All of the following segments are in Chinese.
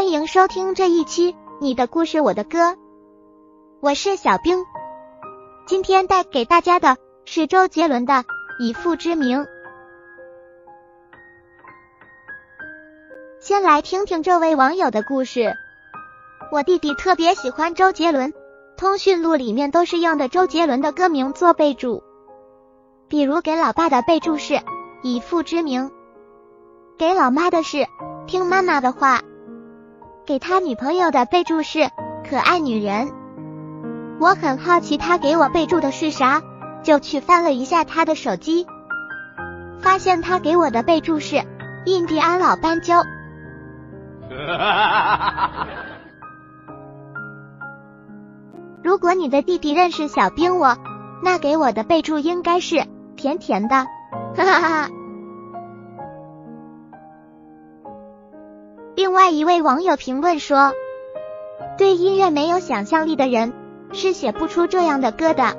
欢迎收听这一期《你的故事我的歌》，我是小冰。今天带给大家的是周杰伦的《以父之名》。先来听听这位网友的故事。我弟弟特别喜欢周杰伦，通讯录里面都是用的周杰伦的歌名做备注，比如给老爸的备注是《以父之名》，给老妈的是听妈妈的话，给他女朋友的备注是可爱女人。我很好奇他给我备注的是啥，就去翻了一下他的手机，发现他给我的备注是印第安老斑鸠。如果你的弟弟认识小冰我，那给我的备注应该是甜甜的，哈哈哈。另外一位网友评论说，对音乐没有想象力的人是写不出这样的歌的，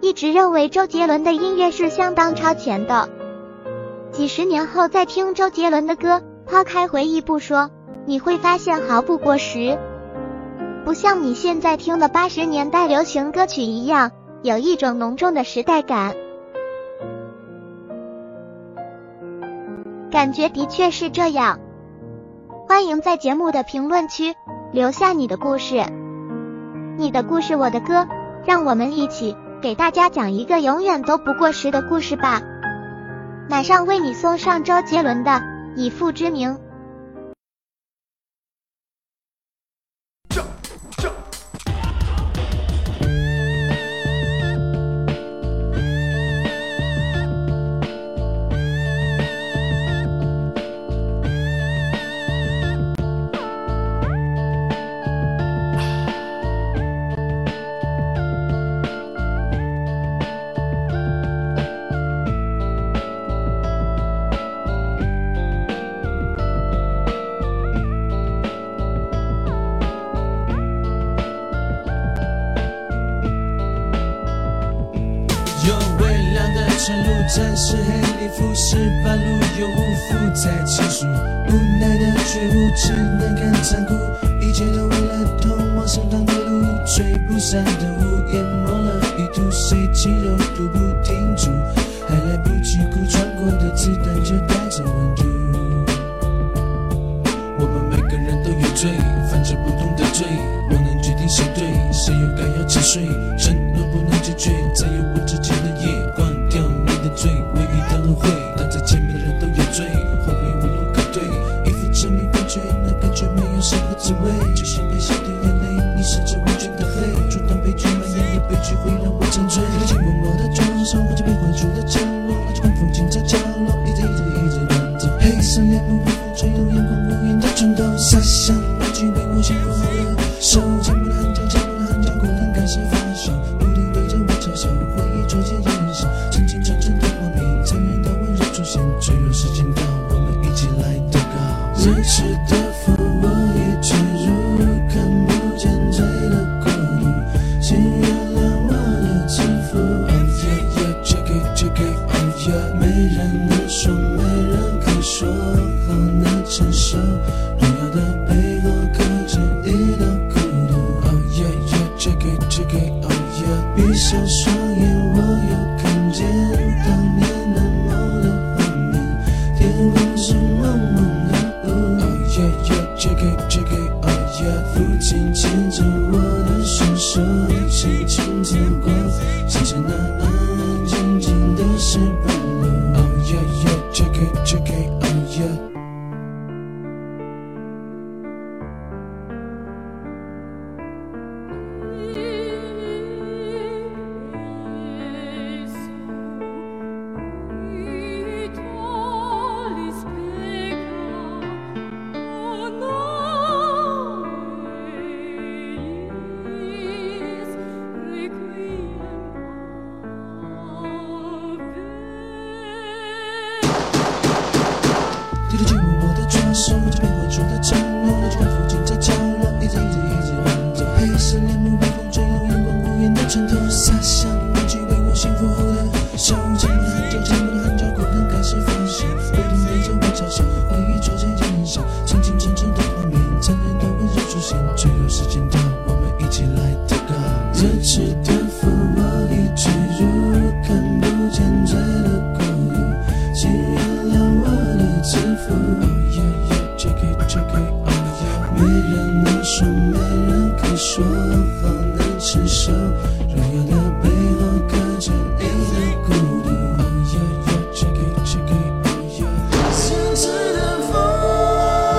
一直认为周杰伦的音乐是相当超前的，几十年后再听周杰伦的歌，抛开回忆不说，你会发现毫不过时，不像你现在听的80年代流行歌曲一样有一种浓重的时代感。感觉的确是这样。欢迎在节目的评论区留下你的故事，你的故事我的歌，让我们一起给大家讲一个永远都不过时的故事吧。马上为你送上周杰伦的《以父之名》。战士黑里服饰半路又无负载技术，无奈的觉悟只能更残酷，一切都为了通往上膛的路，吹不散的雾淹没了意图，谁气都堵不停住，还来不及哭，穿过的子弹就带着温度。我们每个人都有罪，犯着不同的罪，我能决定谁对谁又该要沉睡，承诺不能解决，在有我之前的夜光最唯一的轮回，挡在前面的人都有罪，后面无路可退，一副致命感觉，那感觉没有什么滋味，就像被洗的眼泪，你甚至完全的黑，阻挡悲剧蔓延，也悲剧会让我沉醉，历经默默的装上我就被关注的角落，那就看风景在角落，一直等着黑色帘幕，微风吹动阳光无言的拳头，洒向那句为我幸福的手，沉默了很久，沉默了很久，果然开始发烧，不停对着我嘲笑，回忆逐渐燃烧，曾经纯真的脆弱时间到，我们一起来祷告。真实的风，我一直如看不见罪的孤独，请原谅我的自负。Check it, check it,没人能说，没人可说，好难承受。荣耀的背后，刻着一道孤独。Check it, check it,闭上双眼，我又看见当年。曾经真正的画面为了你说没人可说，好难承受，荣耀的背后隔着一丝孤独。Oh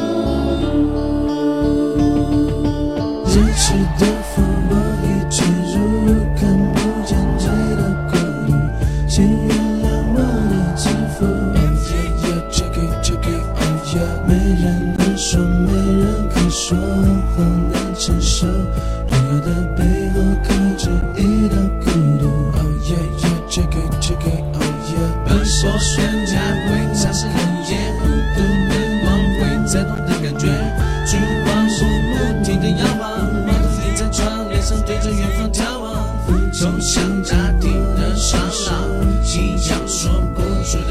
yeah yeah check it check it oh yeah。相知的风，我已脆弱，看不见最的孤独。只有我的自顾自。坚持的风，我已坠入，看不见最的孤独。请原谅我的自负。Yeah yeah check it check it oh yeah。没人能说，没人可说，好难承受，荣耀的背后刻着一道孤独。Oh yeah yeah check it check it oh yeah。奔波喧嚣会擦拭冷眼，孤独的光辉在痛的感觉，烛光是不停的摇晃，我独立在窗帘上对着远方眺望，总想大地的苍老，夕阳说不出的